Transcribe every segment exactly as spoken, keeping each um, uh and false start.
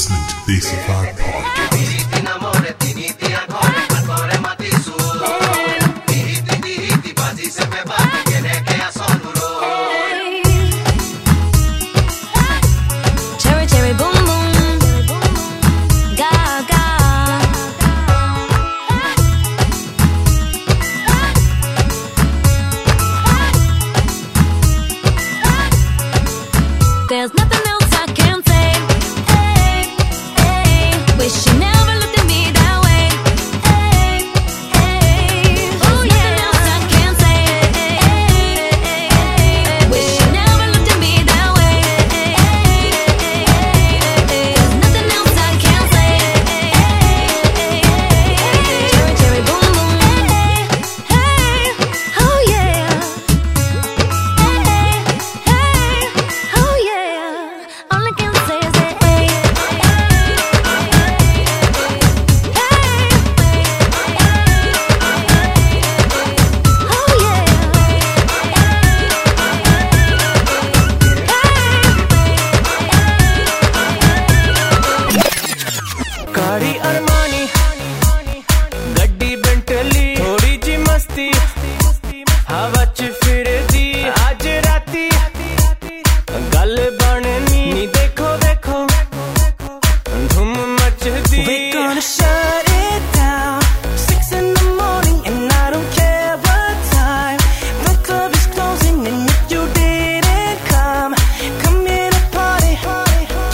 listening to the Survive Podcast. Cherry, cherry, boom, boom. Ga, ga. There's nothing else I can say. Hey, hey, wish you never looked at me that way. Hey, hey, oh yeah, nothing else I can say. Hey, wish you never looked at me that way. Hey, there's nothing else I can say. Hey, cherry, cherry, boom, boom. Hey, hey, oh yeah. Hey, hey, oh yeah. All I can say is hey, hey. गाड़ी Armani, गड्डी Bentley, थोड़ी जी मस्ती, हवा च फिरे दी, आज राती, गल बननी, नी देखो देखो, धूम मच दी। We're gonna shut it down, six in the morning and I don't care what time. The club is closing and if you didn't come, come in a party,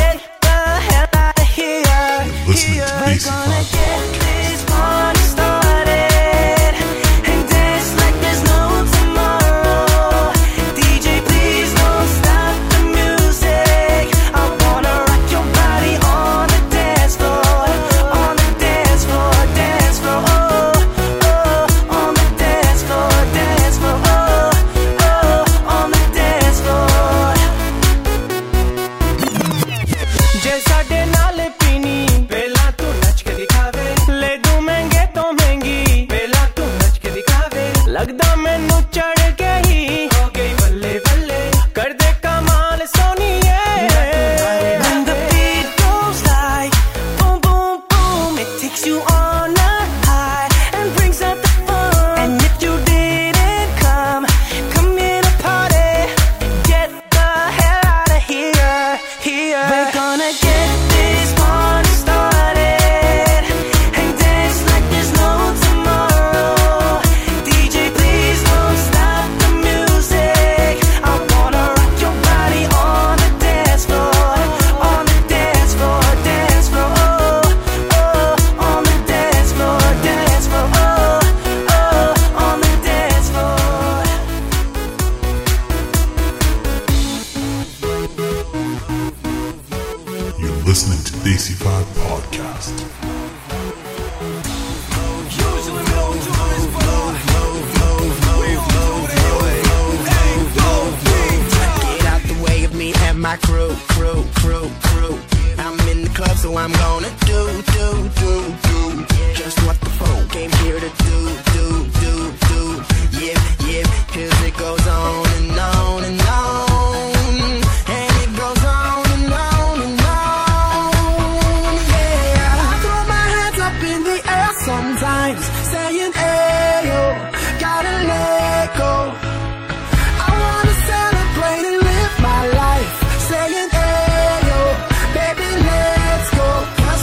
get the hell out of here. Listening to the Survive Podcast. This party started and dance like there's no tomorrow. D J, please don't stop the music. I wanna rock your body on the dance floor, on the dance floor, dance floor, oh, oh, on the dance floor, dance floor, oh, oh, on the dance floor. जे साडे नाल पीनी बेला तू नच के दिखावे, ले दू महंगे तो महंगी बेला तू नच के दिखावे, लगदा मैनू चढ़ के ही हो गई बल्ले बल्ले, कर दे कमाल सोनिए। When the beat goes like boom, boom, boom, it takes you on a high and brings out the fun. And if you didn't come, come in a party, get the hell out of here, here. We're gonna get this party started and dance like there's no tomorrow. D J, please don't stop the music. I wanna rock your body on the dance floor, on the dance floor, dance floor, oh, oh, on the dance floor, dance floor, oh, oh, on the dance floor. You're listening to the Survive Podcast. Get out the way of me and my crew, crew, crew, crew. I'm in the club, so I'm gonna do, do, do, do. Just what the phone came here to do, do, do, do. Yeah, yeah, cause it goes on and on and on. And it goes on and on and on. Yeah, I throw my hands up in the air sometimes, saying, hey, yo, gotta let go. I wanna celebrate and live my life, saying, hey, yo, baby, let's go. 'Cause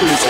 exclusive.